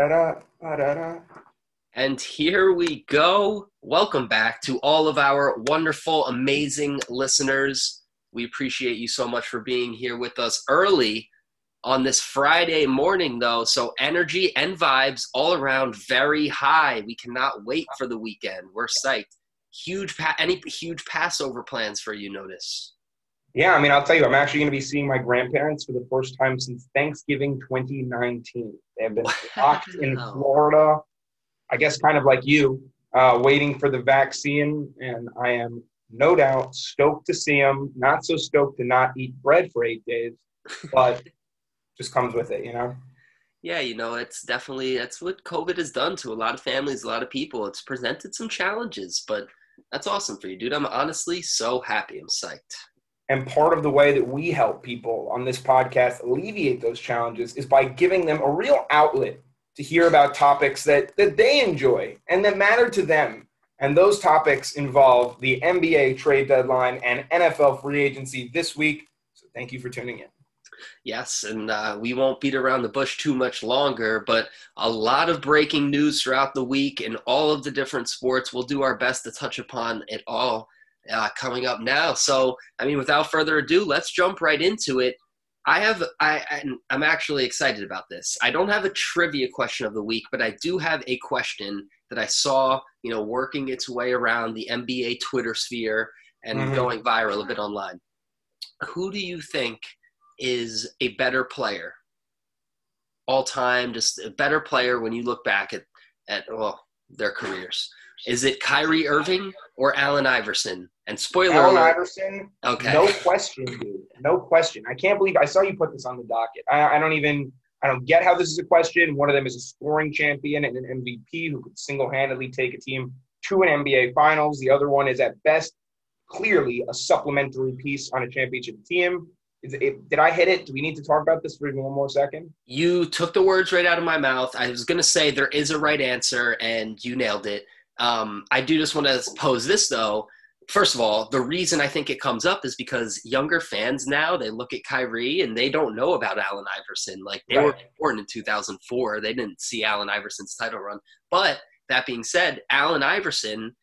And here we go. Welcome back to all of our wonderful, amazing listeners. We appreciate you so much for being here with us early on this Friday morning, though. So energy and vibes all around very high. We cannot wait for the weekend. We're psyched. Any huge Passover plans for you, notice? Yeah, I mean, I'll tell you, I'm actually going to be seeing my grandparents for the first time since Thanksgiving 2019. They have been locked in Florida, I guess kind of like you, waiting for the vaccine. And I am no doubt stoked to see them, not so stoked to not eat bread for 8 days, but just comes with it, you know? Yeah, you know, it's definitely, that's what COVID has done to a lot of families, a lot of people. It's presented some challenges, but that's awesome for you, dude. I'm honestly so happy. I'm psyched. And part of the way that we help people on this podcast alleviate those challenges is by giving them a real outlet to hear about topics that they enjoy and that matter to them. And those topics involve the NBA trade deadline and NFL free agency this week. So thank you for tuning in. Yes, and we won't beat around the bush too much longer, but a lot of breaking news throughout the week in all of the different sports. We'll do our best to touch upon it all. Coming up now. So, I mean, without further ado, let's jump right into it. I'm actually excited about this. I don't have a trivia question of the week, but I do have a question that I saw, you know, working its way around the NBA Twitter sphere and going viral a bit online. Who do you think is a better player all time? Just a better player when you look back at their careers. Is it Kyrie Irving or Allen Iverson? And spoiler alert. Allen Iverson, okay. No question, dude. No question. I can't believe I saw you put this on the docket. I don't get how this is a question. One of them is a scoring champion and an MVP who could single-handedly take a team to an NBA Finals. The other one is at best clearly a supplementary piece on a championship team. Did I hit it? Do we need to talk about this for even one more second? You took the words right out of my mouth. I was going to say there is a right answer, and you nailed it. I do just want to pose this, though. First of all, the reason I think it comes up is because younger fans now, they look at Kyrie and they don't know about Allen Iverson. Like, they were born in 2004. They didn't see Allen Iverson's title run. But that being said, Allen Iverson,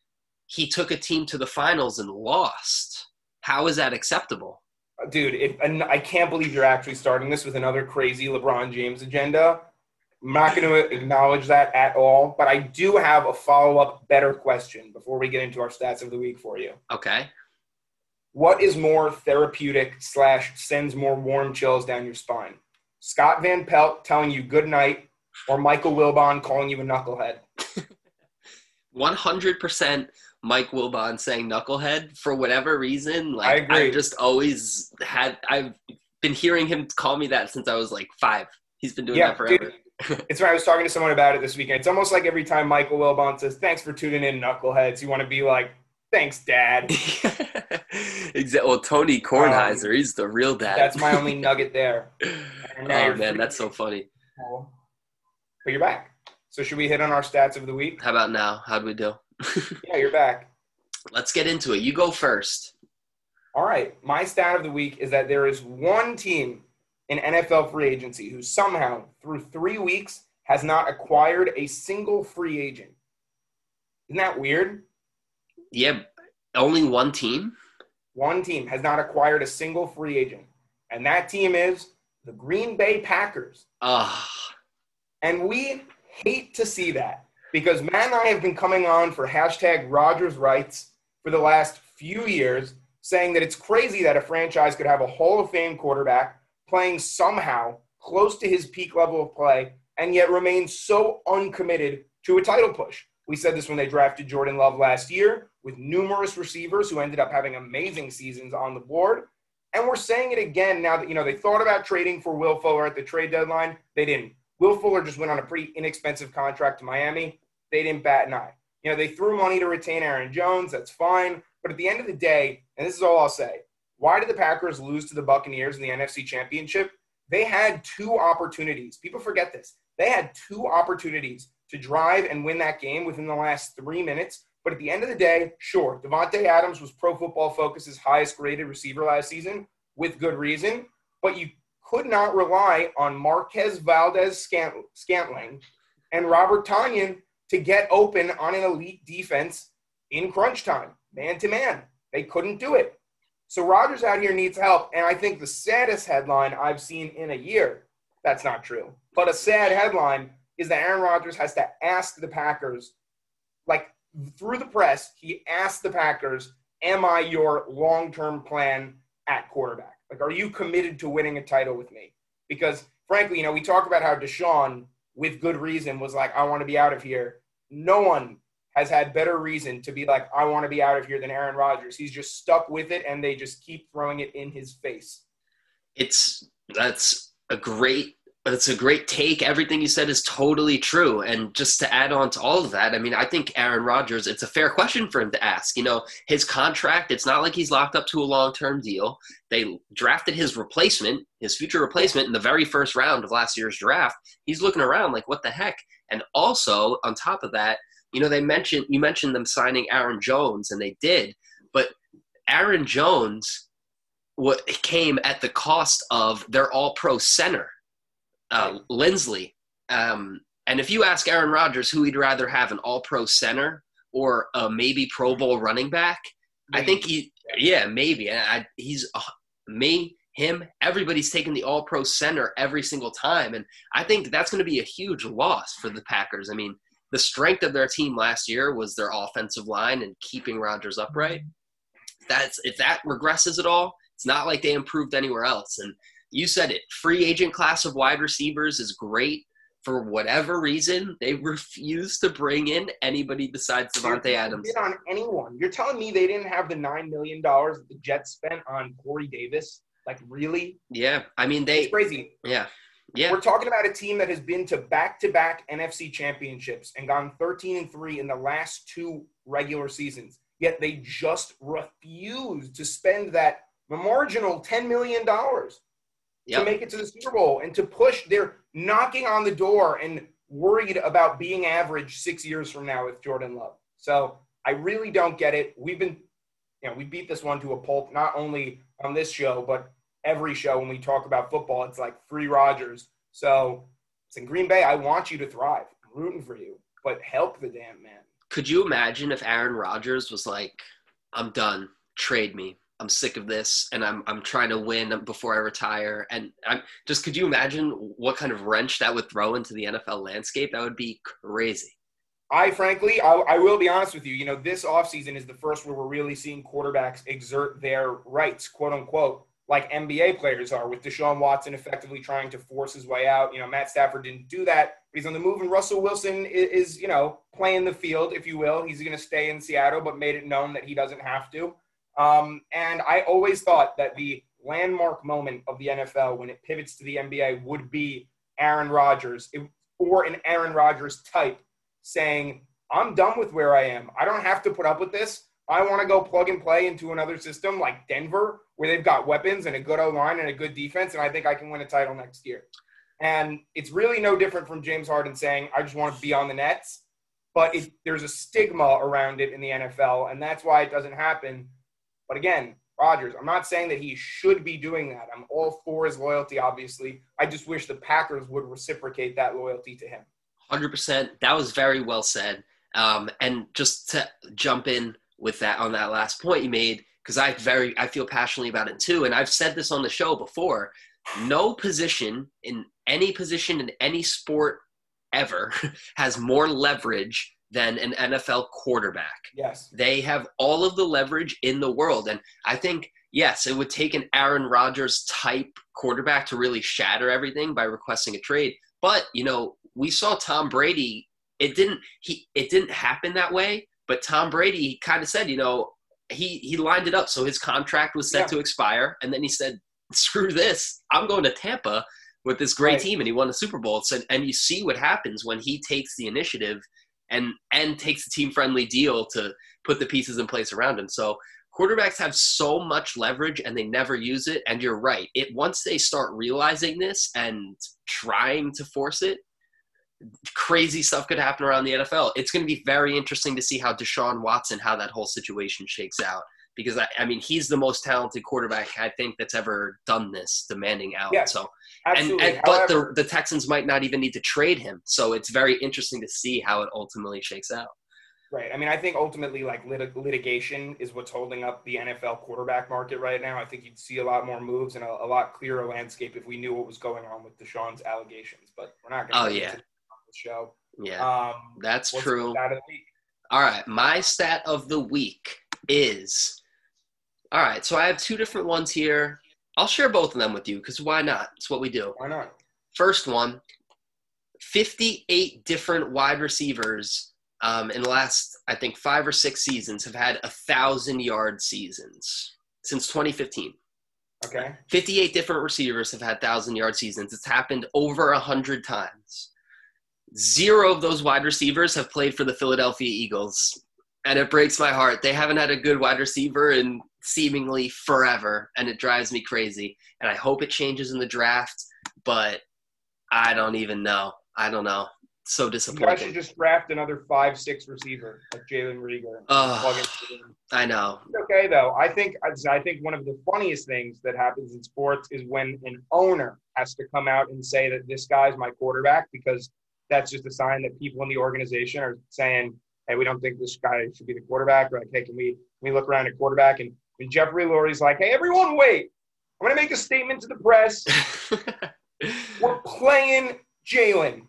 he took a team to the finals and lost. How is that acceptable? Dude, and I can't believe you're actually starting this with another crazy LeBron James agenda. I'm not going to acknowledge that at all, but I do have a follow-up better question before we get into our stats of the week for you. Okay. What is more therapeutic / sends more warm chills down your spine? Scott Van Pelt telling you good night or Michael Wilbon calling you a knucklehead? 100% Mike Wilbon saying knucklehead for whatever reason. Like, I agree. I've just always I've been hearing him call me that since I was like 5. He's been doing that forever. Dude. It's when I was talking to someone about it this weekend. It's almost like every time Michael Wilbon says, "Thanks for tuning in, knuckleheads," you want to be like, "Thanks, Dad." Exactly. Well, Tony Kornheiser, he's the real dad. That's my only nugget there. That's so funny. Cool. But you're back. So should we hit on our stats of the week? How about now? How'd we do? Yeah, you're back. Let's get into it. You go first. All right. My stat of the week is that there is one team in NFL free agency who somehow through 3 weeks has not acquired a single free agent. Isn't that weird? Yeah, only one team? One team has not acquired a single free agent, and that team is the Green Bay Packers. And we hate to see that because Matt and I have been coming on for #RogersRights for the last few years saying that it's crazy that a franchise could have a Hall of Fame quarterback playing somehow close to his peak level of play, and yet remains so uncommitted to a title push. We said this when they drafted Jordan Love last year with numerous receivers who ended up having amazing seasons on the board. And we're saying it again now that, you know, they thought about trading for Will Fuller at the trade deadline. They didn't. Will Fuller just went on a pretty inexpensive contract to Miami. They didn't bat an eye. You know, they threw money to retain Aaron Jones. That's fine. But at the end of the day, and this is all I'll say, why did the Packers lose to the Buccaneers in the NFC Championship? They had two opportunities. People forget this. They had two opportunities to drive and win that game within the last 3 minutes. But at the end of the day, sure, Davante Adams was Pro Football Focus's highest-graded receiver last season, with good reason. But you could not rely on Marquez Valdez-Scantling and Robert Tonyan to get open on an elite defense in crunch time, man-to-man. They couldn't do it. So Rodgers out here needs help, and I think the saddest headline I've seen in a year, that's not true, but a sad headline is that Aaron Rodgers has to ask the Packers, like through the press, he asked the Packers, am I your long-term plan at quarterback? Like, are you committed to winning a title with me? Because frankly, you know, we talk about how Deshaun, with good reason, was like, I want to be out of here. No one has had better reason to be like, I want to be out of here than Aaron Rodgers. He's just stuck with it, and they just keep throwing it in his face. That's a great take. Everything you said is totally true. And just to add on to all of that, I mean, I think Aaron Rodgers, it's a fair question for him to ask. You know, his contract, it's not like he's locked up to a long-term deal. They drafted his replacement, his future replacement, in the very first round of last year's draft. He's looking around like, what the heck? And also, on top of that, you know, you mentioned them signing Aaron Jones, and they did. But Aaron Jones came at the cost of their all-pro center. Lindsley. And if you ask Aaron Rodgers who he'd rather have, an all-pro center or a maybe Pro Bowl running back, maybe. I think maybe. Everybody's taking the all-pro center every single time. And I think that's going to be a huge loss for the Packers. I mean, the strength of their team last year was their offensive line and keeping Rodgers upright. If that regresses at all, it's not like they improved anywhere else. And you said it. Free agent class of wide receivers is great. For whatever reason, they refuse to bring in anybody besides Davante Adams. On anyone. You're telling me they didn't have the $9 million that the Jets spent on Corey Davis? Like, really? Yeah. I mean, it's crazy. Yeah. We're talking about a team that has been to back-to-back NFC championships and gone 13-3 in the last two regular seasons, yet they just refuse to spend that marginal $10 million. Yep. To make it to the Super Bowl and to push. They're knocking on the door and worried about being average 6 years from now with Jordan Love. So I really don't get it. We beat this one to a pulp, not only on this show, but every show when we talk about football, it's like free Rodgers. So it's in Green Bay. I want you to thrive. I'm rooting for you, but help the damn man. Could you imagine if Aaron Rodgers was like, I'm done, trade me. I'm sick of this, and I'm trying to win before I retire. And could you imagine what kind of wrench that would throw into the NFL landscape? That would be crazy. I will be honest with you. You know, this offseason is the first where we're really seeing quarterbacks exert their rights, quote unquote, like NBA players are, with Deshaun Watson effectively trying to force his way out. You know, Matt Stafford didn't do that, but he's on the move, and Russell Wilson is, you know, playing the field, if you will. He's going to stay in Seattle, but made it known that he doesn't have to. And I always thought that the landmark moment of the NFL when it pivots to the NBA would be Aaron Rodgers or an Aaron Rodgers type saying, I'm done with where I am. I don't have to put up with this. I want to go plug and play into another system like Denver, where they've got weapons and a good O-line and a good defense, and I think I can win a title next year. And it's really no different from James Harden saying, I just want to be on the Nets. But there's a stigma around it in the NFL, and that's why it doesn't happen. But again, Rodgers, I'm not saying that he should be doing that. I'm all for his loyalty, obviously. I just wish the Packers would reciprocate that loyalty to him. 100%. That was very well said. And just to jump in with that on that last point you made, because I feel passionately about it too. And I've said this on the show before, no position in any sport ever has more leverage than an NFL quarterback. Yes. They have all of the leverage in the world. And I think, yes, it would take an Aaron Rodgers type quarterback to really shatter everything by requesting a trade. But, you know, we saw Tom Brady. It didn't happen that way, but Tom Brady kind of said, you know, he lined it up. So his contract was set to expire. And then he said, screw this, I'm going to Tampa with this great team. And he won the Super Bowl. So, and you see what happens when he takes the initiative and takes a team-friendly deal to put the pieces in place around him. So quarterbacks have so much leverage, and they never use it. And you're right. Once they start realizing this and trying to force it, crazy stuff could happen around the NFL. It's going to be very interesting to see how Deshaun Watson, how that whole situation shakes out. because I mean, he's the most talented quarterback I think that's ever done this, demanding out. Yes, so, and but the Texans might not even need to trade him. So it's very interesting to see how it ultimately shakes out. Right. I mean, I think ultimately, like, litigation is what's holding up the NFL quarterback market right now. I think you'd see a lot more moves and a lot clearer landscape if we knew what was going on with Deshaun's allegations. But we're not going to get into the show. Yeah, that's true. All right. My stat of the week is – all right, so I have two different ones here. I'll share both of them with you because why not? It's what we do. Why not? First one, 58 different wide receivers in the last, I think, 5 or 6 seasons have had 1,000-yard seasons since 2015. Okay. 58 different receivers have had 1,000-yard seasons. It's happened over 100 times. 0 of those wide receivers have played for the Philadelphia Eagles, and it breaks my heart. They haven't had a good wide receiver in seemingly forever, and it drives me crazy. And I hope it changes in the draft, but I don't even know. I don't know. It's so disappointing. You guys should just draft another 5'6" receiver like Jalen Reagor. I know. It's okay, though. I think one of the funniest things that happens in sports is when an owner has to come out and say that this guy's my quarterback, because that's just a sign that people in the organization are saying, hey, we don't think this guy should be the quarterback. Or like, hey, can we look around at quarterback? And when Jeffrey Lurie's like, hey, everyone, wait. I'm going to make a statement to the press. We're playing Jalen.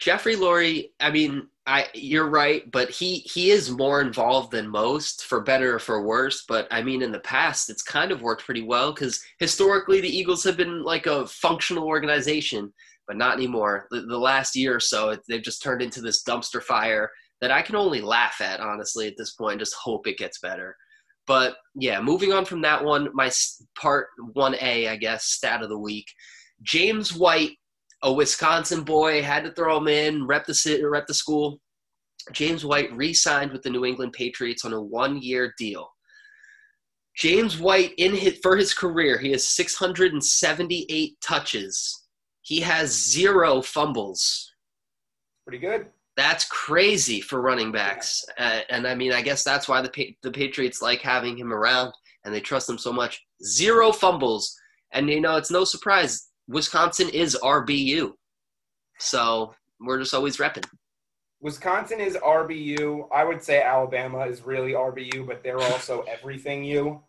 Jeffrey Lurie, I mean, you're right, but he is more involved than most, for better or for worse. But, I mean, in the past, it's kind of worked pretty well because historically the Eagles have been like a functional organization. But not anymore. The last year or so, they've just turned into this dumpster fire that I can only laugh at, honestly, at this point. Just hope it gets better. But, yeah, moving on from that one, my part 1A, I guess, stat of the week. James White, a Wisconsin boy, had to throw him in, rep the school. James White re-signed with the New England Patriots on a 1-year deal. James White, for his career, he has 678 touches. He has 0 fumbles. Pretty good. That's crazy for running backs. Yeah. And, I mean, I guess that's why the Patriots like having him around and they trust him so much. 0 fumbles. And, you know, it's no surprise. Wisconsin is RBU. So we're just always repping. Wisconsin is RBU. I would say Alabama is really RBU, but they're also everything you.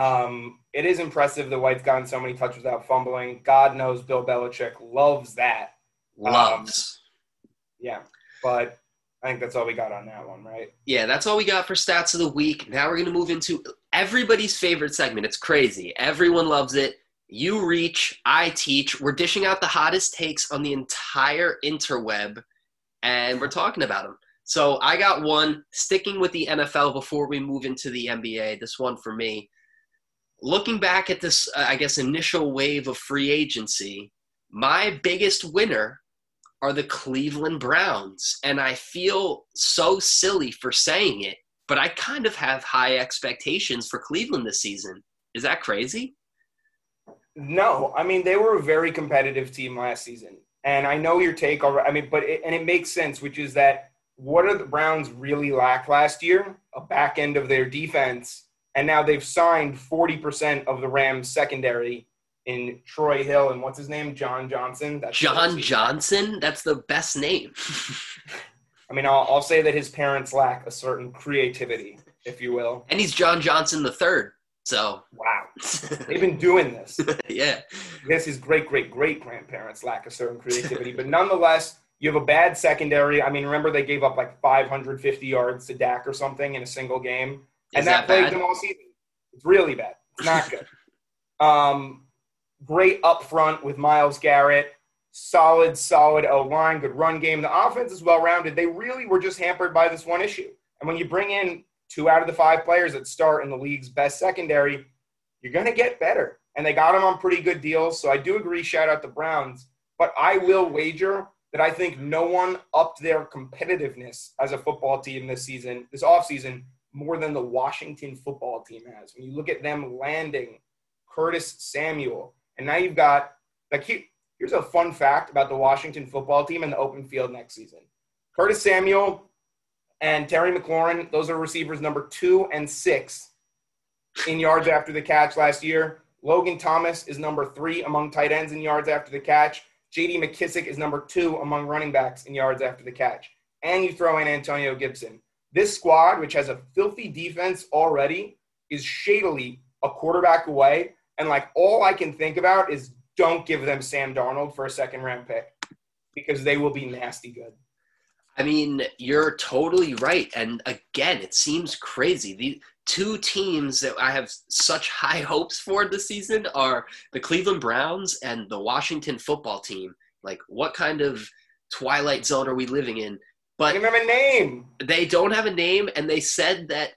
It is impressive that White's gotten so many touches without fumbling. God knows Bill Belichick loves that. Loves. Yeah, but I think that's all we got on that one, right? Yeah, that's all we got for stats of the week. Now we're going to move into everybody's favorite segment. It's crazy. Everyone loves it. You reach, I teach. We're dishing out the hottest takes on the entire interweb, and we're talking about them. So I got one, sticking with the NFL before we move into the NBA. This one for me. Looking back at this, I guess, initial wave of free agency, my biggest winner are the Cleveland Browns. And I feel so silly for saying it, but I kind of have high expectations for Cleveland this season. Is that crazy? No. I mean, they were a very competitive team last season. And I know your take already. I mean, but it makes sense, which is that what did the Browns really lack last year? A back end of their defense. And now they've signed 40% of the Rams secondary in Troy Hill and what's his name? John Johnson. Johnson? That's the best name. I mean, I'll say that his parents lack a certain creativity, if you will. And he's John Johnson the third. So wow. They've been doing this. Yeah. Yes, his great, great, great grandparents lack a certain creativity. But nonetheless, you have a bad secondary. I mean, remember they gave up like 550 yards to Dak or something in a single game. And that plagued them all season. It's really bad. It's not good. Great up front with Myles Garrett. Solid O-line, good run game. The offense is well-rounded. They really were just hampered by this one issue. And when you bring in 2 out of the 5 players that start in the league's best secondary, you're going to get better. And they got them on pretty good deals. So I do agree, shout out the Browns. But I will wager that I think no one upped their competitiveness as a football team this offseason, more than the Washington football team has. When you look at them landing Curtis Samuel, and now you've got here's a fun fact about the Washington football team and the open field next season. Curtis Samuel and Terry McLaurin, those are receivers number 2 and 6 in yards after the catch last year. Logan Thomas is number 3 among tight ends in yards after the catch. J.D. McKissick is number 2 among running backs in yards after the catch. And you throw in Antonio Gibson. This squad, which has a filthy defense already, is shadily a quarterback away. And, like, all I can think about is don't give them Sam Darnold for a second-round pick because they will be nasty good. I mean, you're totally right. And, again, it seems crazy. The two teams that I have such high hopes for this season are the Cleveland Browns and the Washington football team. Like, what kind of twilight zone are we living in? But they don't have a name. They don't have a name, and they said that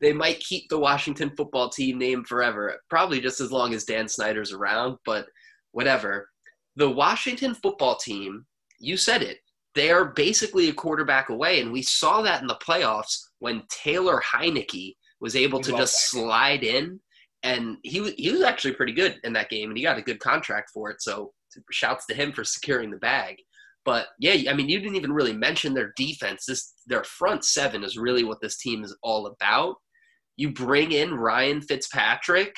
they might keep the Washington football team name forever, probably just as long as Dan Snyder's around, but whatever. The Washington football team, you said it, they are basically a quarterback away, and we saw that in the playoffs when Taylor Heineke was able to just slide in, and he was actually pretty good in that game, and he got a good contract for it, so shouts to him for securing the bag. But, yeah, I mean, you didn't even really mention their defense. Their front seven is really what this team is all about. You bring in Ryan Fitzpatrick,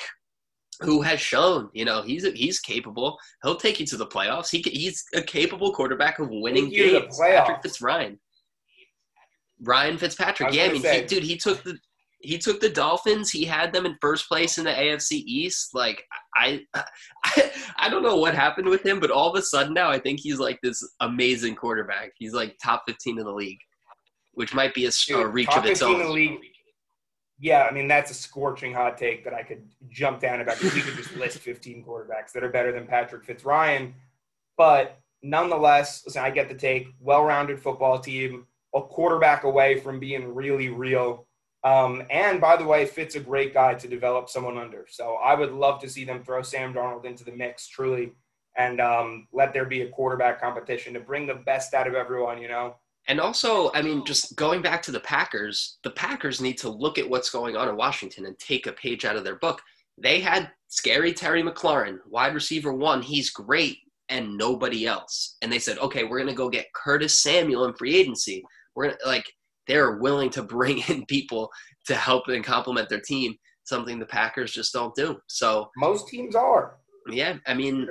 who has shown, you know, he's capable. He'll take you to the playoffs. He's a capable quarterback of winning games. Patrick Fitzryan. Ryan Fitzpatrick. Yeah, I mean, he took the Dolphins. He had them in first place in the AFC East. Like, I don't know what happened with him, but all of a sudden now I think he's like this amazing quarterback. He's like top 15 in the league, which might be a reach of its own. Top 15 in the league. Yeah, I mean, that's a scorching hot take that I could jump down about because we could just list 15 quarterbacks that are better than Patrick Fitzryan. But nonetheless, listen, I get the take. Well-rounded football team, a quarterback away from being really real. And, by the way, Fitz a great guy to develop someone under. So I would love to see them throw Sam Darnold into the mix, truly, and let there be a quarterback competition to bring the best out of everyone, you know. And also, I mean, just going back to the Packers need to look at what's going on in Washington and take a page out of their book. They had scary Terry McLaurin, wide receiver 1. He's great, and nobody else. And they said, okay, we're going to go get Curtis Samuel in free agency. We're going to, like – they're willing to bring in people to help and complement their team, something the Packers just don't do. So most teams are. Yeah, I mean,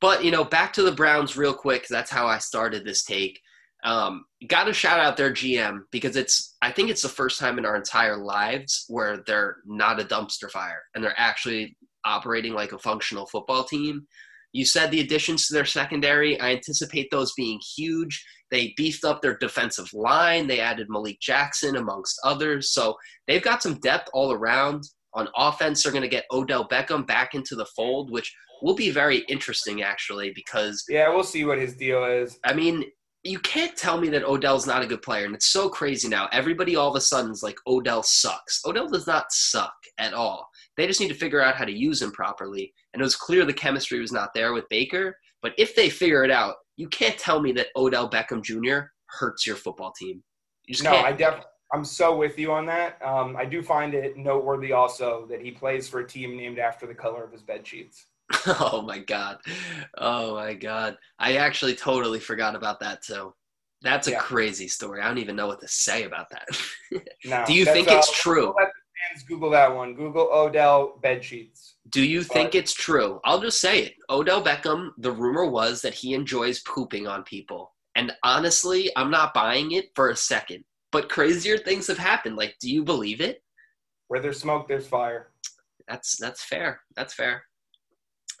but, you know, back to the Browns real quick, because that's how I started this take. Got to shout out their GM because I think it's the first time in our entire lives where they're not a dumpster fire and they're actually operating like a functional football team. You said the additions to their secondary, I anticipate those being huge. They beefed up their defensive line. They added Malik Jackson, amongst others. So they've got some depth all around. On offense, they're going to get Odell Beckham back into the fold, which will be very interesting, actually, because – yeah, we'll see what his deal is. I mean, you can't tell me that Odell's not a good player, and it's so crazy now. Everybody all of a sudden is like, Odell sucks. Odell does not suck at all. They just need to figure out how to use him properly. And it was clear the chemistry was not there with Baker. But if they figure it out, you can't tell me that Odell Beckham Jr. hurts your football team. You just can't. I'm so with you on that. I do find it noteworthy also that he plays for a team named after the color of his bedsheets. Oh, my God. I actually totally forgot about that, too. That's a crazy story. I don't even know what to say about that. No, do you think it's true? Google that one. Google Odell bedsheets. Do you think it's true? I'll just say it. Odell Beckham, the rumor was that he enjoys pooping on people. And honestly, I'm not buying it for a second. But crazier things have happened. Like, do you believe it? Where there's smoke, there's fire. That's fair. That's fair.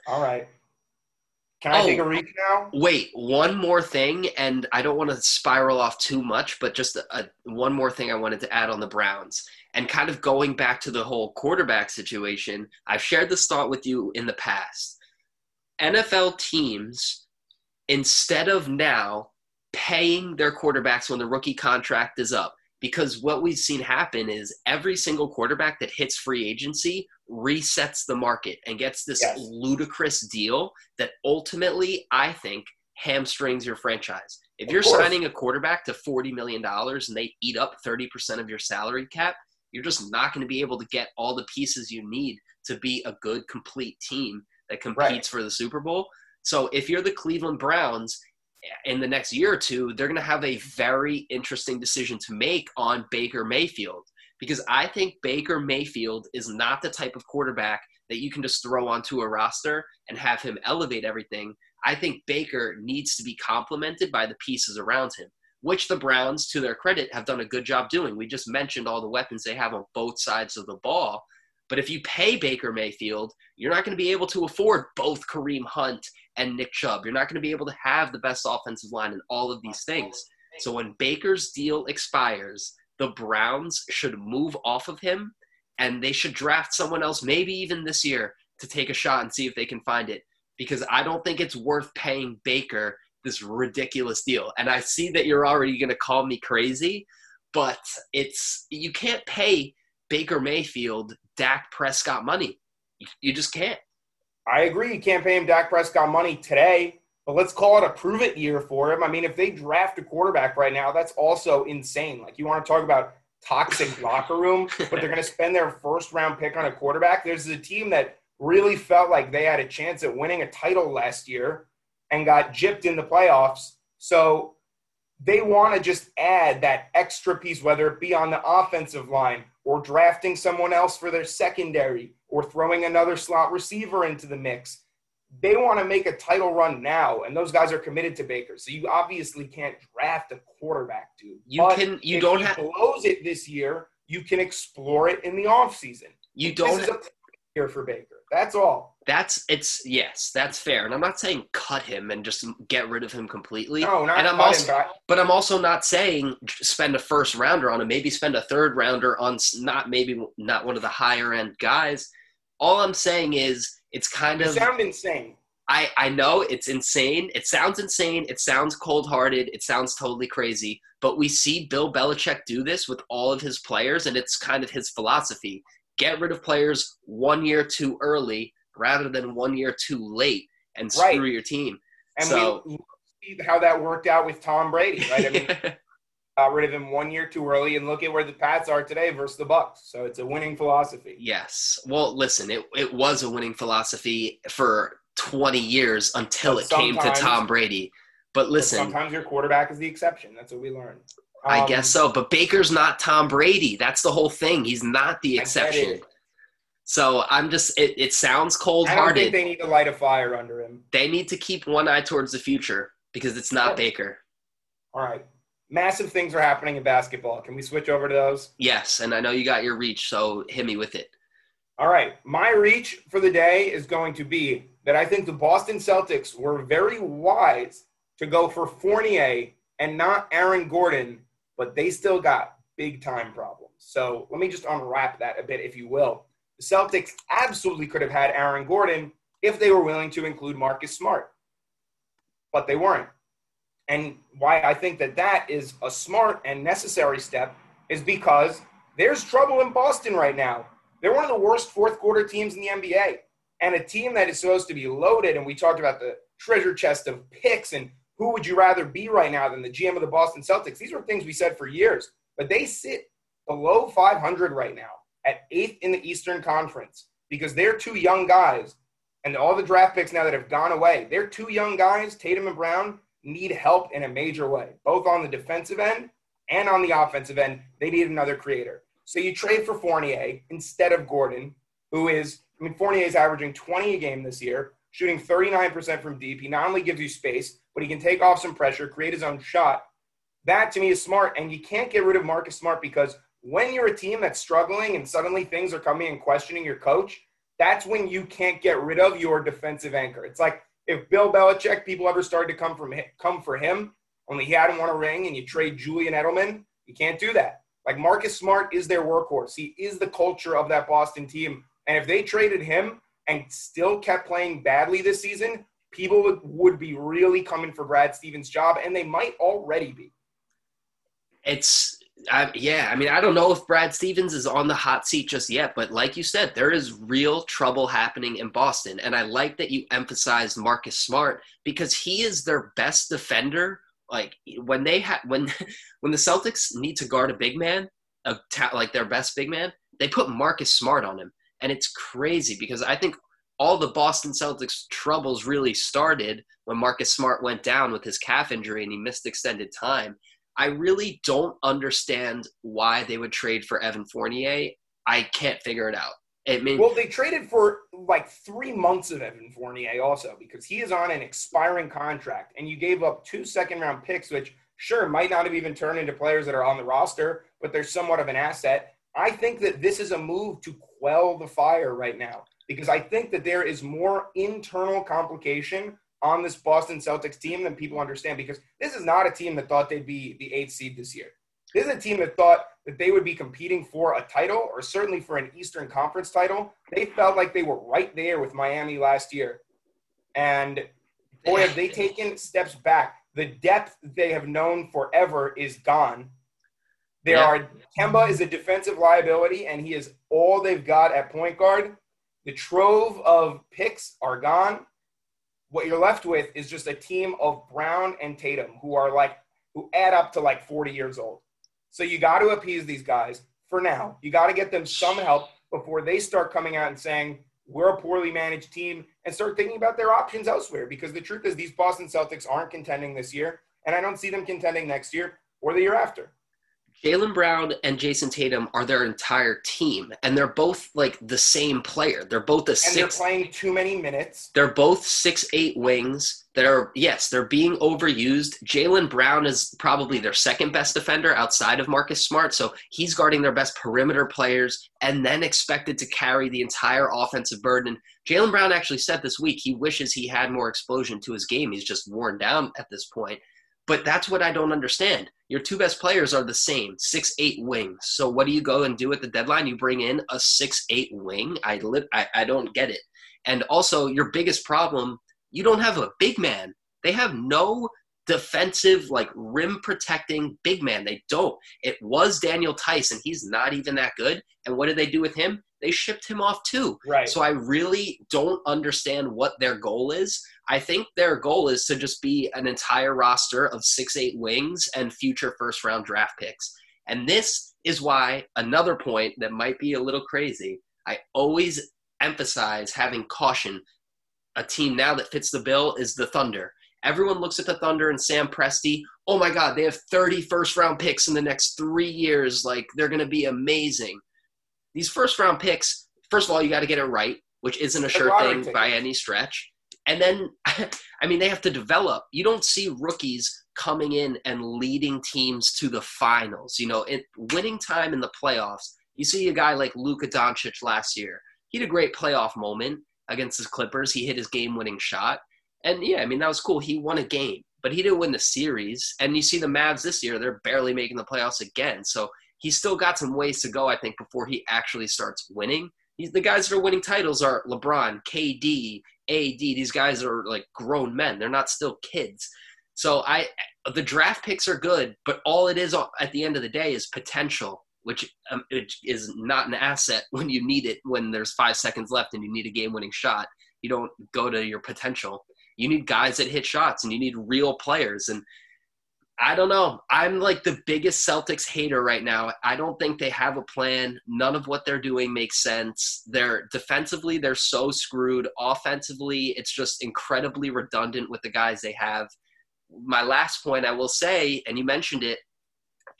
All right. Can I take a reach now? Wait, one more thing, and I don't want to spiral off too much, but just one more thing I wanted to add on the Browns. And kind of going back to the whole quarterback situation, I've shared this thought with you in the past. NFL teams, instead of now paying their quarterbacks when the rookie contract is up, because what we've seen happen is every single quarterback that hits free agency resets the market and gets this ludicrous deal that ultimately, I think, hamstrings your franchise. If you're signing a quarterback to $40 million and they eat up 30% of your salary cap, you're just not going to be able to get all the pieces you need to be a good, complete team that competes for the Super Bowl. So if you're the Cleveland Browns in the next year or two, they're going to have a very interesting decision to make on Baker Mayfield. because I think Baker Mayfield is not the type of quarterback that you can just throw onto a roster and have him elevate everything. I think Baker needs to be complemented by the pieces around him, which the Browns, to their credit, have done a good job doing. We just mentioned all the weapons they have on both sides of the ball. But if you pay Baker Mayfield, you're not going to be able to afford both Kareem Hunt and Nick Chubb. You're not going to be able to have the best offensive line and all of these things. So when Baker's deal expires, the Browns should move off of him, and they should draft someone else, maybe even this year, to take a shot and see if they can find it. Because I don't think it's worth paying Baker this ridiculous deal. And I see that you're already going to call me crazy, but you can't pay Baker Mayfield Dak Prescott money. You just can't. I agree. You can't pay him Dak Prescott money today, but let's call it a prove it year for him. I mean, if they draft a quarterback right now, that's also insane. Like, you want to talk about toxic locker room, but they're going to spend their first round pick on a quarterback. There's a team that really felt like they had a chance at winning a title last year and got gypped in the playoffs. So they want to just add that extra piece, whether it be on the offensive line or drafting someone else for their secondary or throwing another slot receiver into the mix. They want to make a title run now, and those guys are committed to Baker. So you obviously can't draft a quarterback, dude. If he blows it this year, you can explore it in the offseason. This is a year for Baker. That's all. Yes, that's fair. And I'm not saying cut him and just get rid of him completely. No, but I'm also not saying spend a first rounder on him, maybe spend a third rounder on not one of the higher end guys. All I'm saying is it's kind of – You sound insane. I know it's insane. It sounds insane. It sounds cold-hearted. It sounds totally crazy. But we see Bill Belichick do this with all of his players, and it's kind of his philosophy. Get rid of players 1 year too early rather than 1 year too late and screw your team. And we see how that worked out with Tom Brady, right? I mean, got rid of him 1 year too early, and look at where the Pats are today versus the Bucks. So it's a winning philosophy. Yes. Well, listen, it was a winning philosophy for 20 years until it came to Tom Brady. But listen. Sometimes your quarterback is the exception. That's what we learned. I guess so, but Baker's not Tom Brady. That's the whole thing. He's not the exception. So I'm just – it sounds cold-hearted. I don't think they need to light a fire under him. They need to keep one eye towards the future because it's not Baker. All right. Massive things are happening in basketball. Can we switch over to those? Yes, and I know you got your reach, so hit me with it. All right. My reach for the day is going to be that I think the Boston Celtics were very wise to go for Fournier and not Aaron Gordon, but they still got big-time problems. So let me just unwrap that a bit, if you will. The Celtics absolutely could have had Aaron Gordon if they were willing to include Marcus Smart, but they weren't. And why I think that is a smart and necessary step is because there's trouble in Boston right now. They're one of the worst fourth-quarter teams in the NBA, and a team that is supposed to be loaded, and we talked about the treasure chest of picks and who would you rather be right now than the GM of the Boston Celtics? These were things we said for years, but they sit below 500 right now at 8th in the Eastern Conference because they're two young guys, and all the draft picks now that have gone away, they're two young guys, Tatum and Brown, need help in a major way, both on the defensive end and on the offensive end. They need another creator. So you trade for Fournier instead of Gordon, Fournier is averaging 20 a game this year, shooting 39% from deep. He not only gives you space, but he can take off some pressure, create his own shot. That, to me, is smart, and you can't get rid of Marcus Smart because when you're a team that's struggling and suddenly things are coming and questioning your coach, that's when you can't get rid of your defensive anchor. It's like if Bill Belichick, people ever started to come for him, only he hadn't won a ring, and you trade Julian Edelman, you can't do that. Like, Marcus Smart is their workhorse. He is the culture of that Boston team, and if they traded him and still kept playing badly this season, people would be really coming for Brad Stevens' job, and they might already be. I don't know if Brad Stevens is on the hot seat just yet, but like you said, there is real trouble happening in Boston, and I like that you emphasized Marcus Smart because he is their best defender. Like, when they when the Celtics need to guard a big man, like their best big man, they put Marcus Smart on him, and it's crazy because I think all the Boston Celtics troubles really started when Marcus Smart went down with his calf injury and he missed extended time. I really don't understand why they would trade for Evan Fournier. I can't figure it out. Well, they traded for like 3 months of Evan Fournier also because he is on an expiring contract, and you gave up 2 second-round picks, which sure might not have even turned into players that are on the roster, but they're somewhat of an asset. I think that this is a move to quell the fire right now because I think that there is more internal complication on this Boston Celtics team than people understand, because this is not a team that thought they'd be the 8th seed this year. This is a team that thought that they would be competing for a title, or certainly for an Eastern Conference title. They felt like they were right there with Miami last year. And boy, have they taken steps back. The depth they have known forever is gone. Kemba is a defensive liability, and he is all they've got at point guard. The trove of picks are gone. What you're left with is just a team of Brown and Tatum who add up to like 40 years old. So you got to appease these guys for now. You got to get them some help before they start coming out and saying, we're a poorly managed team, and start thinking about their options elsewhere. Because the truth is, these Boston Celtics aren't contending this year, and I don't see them contending next year or the year after. Jaylen Brown and Jayson Tatum are their entire team, and they're both like the same player. They're both and they're playing too many minutes. They're both 6'8" wings. They're being overused. Jaylen Brown is probably their second best defender outside of Marcus Smart, so he's guarding their best perimeter players and then expected to carry the entire offensive burden. Jaylen Brown actually said this week he wishes he had more explosion to his game. He's just worn down at this point. But that's what I don't understand. Your two best players are the same, 6'8" wings. So what do you go and do at the deadline? You bring in a 6'8" wing? I don't get it. And also, your biggest problem, you don't have a big man. They have no defensive, like, rim-protecting big man. They don't. It was Daniel Tice, and he's not even that good. And what did they do with him? They shipped him off too. Right. So I really don't understand what their goal is. I think their goal is to just be an entire roster of 6'8" wings and future first-round draft picks. And this is why, another point that might be a little crazy, I always emphasize having caution. A team now that fits the bill is the Thunder. Everyone looks at the Thunder and Sam Presti. Oh, my God, they have 30 first-round picks in the next 3 years. Like, they're going to be amazing. These first-round picks, first of all, you got to get it right, which isn't a sure thing by any stretch. And then, I mean, they have to develop. You don't see rookies coming in and leading teams to the finals. You know, winning time in the playoffs, you see a guy like Luka Doncic last year. He had a great playoff moment against the Clippers. He hit his game-winning shot. And, yeah, I mean, that was cool. He won a game, but he didn't win the series. And you see the Mavs this year, they're barely making the playoffs again. So he's still got some ways to go, I think, before he actually starts winning. The guys that are winning titles are LeBron, KD, AD. These guys are like grown men. They're not still kids. So the draft picks are good, but all it is at the end of the day is potential, which is not an asset when you need it, when there's 5 seconds left and you need a game-winning shot. You don't go to your potential. You need guys that hit shots, and you need real players. And I don't know. I'm like the biggest Celtics hater right now. I don't think they have a plan. None of what they're doing makes sense. Defensively, they're so screwed. Offensively, it's just incredibly redundant with the guys they have. My last point I will say, and you mentioned it,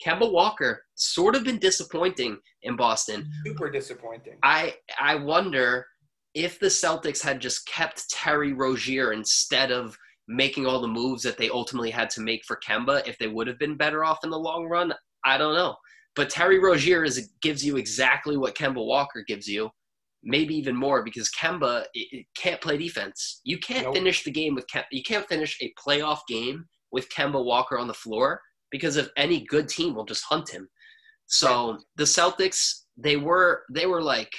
Kemba Walker sort of been disappointing in Boston. Super disappointing. I wonder if the Celtics had just kept Terry Rozier instead of making all the moves that they ultimately had to make for Kemba, if they would have been better off in the long run. I don't know. But Terry Rozier gives you exactly what Kemba Walker gives you, maybe even more, because Kemba can't play defense. You can't finish the game with Kemba. You can't finish a playoff game with Kemba Walker on the floor, because if any good team will just hunt him. So the Celtics, they were like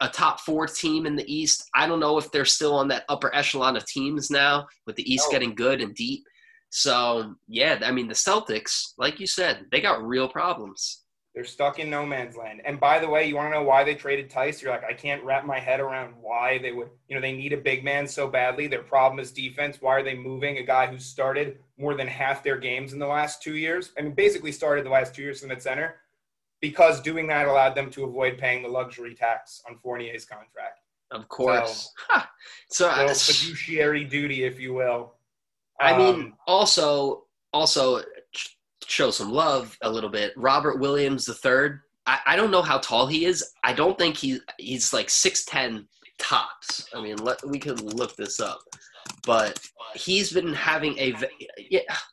a top four team in the East. I don't know if they're still on that upper echelon of teams now, with the East getting good and deep. So, yeah, I mean, the Celtics, like you said, they got real problems. They're stuck in no man's land. And by the way, you want to know why they traded Tice? You're like, I can't wrap my head around why they would, they need a big man so badly. Their problem is defense. Why are they moving a guy who started more than half their games in the last 2 years? I mean, basically started the last 2 years in the center, because doing that allowed them to avoid paying the luxury tax on Fournier's contract. Of course. So fiduciary duty, if you will. I mean, also show some love a little bit. Robert Williams III. I don't know how tall he is. I don't think he's like 6'10 tops. I mean, we could look this up. But he's been having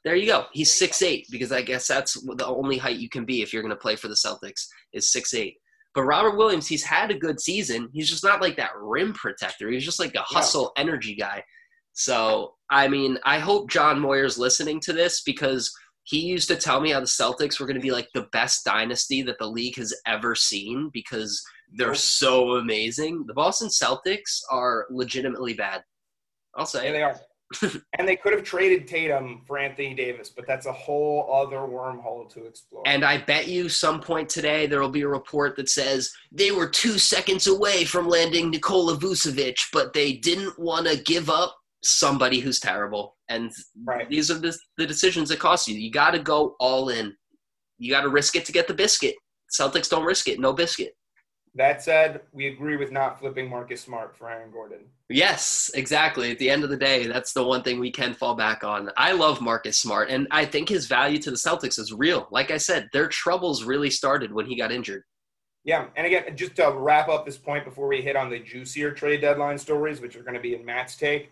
there you go. He's 6'8 because I guess that's the only height you can be if you're going to play for the Celtics is 6'8. But Robert Williams, he's had a good season. He's just not like that rim protector. He's just like a hustle energy guy. So, I mean, I hope John Moyer's listening to this because he used to tell me how the Celtics were going to be like the best dynasty that the league has ever seen because they're so amazing. The Boston Celtics are legitimately bad. I'll say. Yeah, they are. And they could have traded Tatum for Anthony Davis, but that's a whole other wormhole to explore. And I bet you some point today there will be a report that says they were 2 seconds away from landing Nikola Vucevic, but they didn't want to give up somebody who's terrible. And these are the decisions that cost you. You got to go all in. You got to risk it to get the biscuit. Celtics don't risk it. No biscuit. That said, we agree with not flipping Marcus Smart for Aaron Gordon. Yes, exactly. At the end of the day, that's the one thing we can fall back on. I love Marcus Smart, and I think his value to the Celtics is real. Like I said, their troubles really started when he got injured. Yeah, and again, just to wrap up this point before we hit on the juicier trade deadline stories, which are going to be in Matt's take,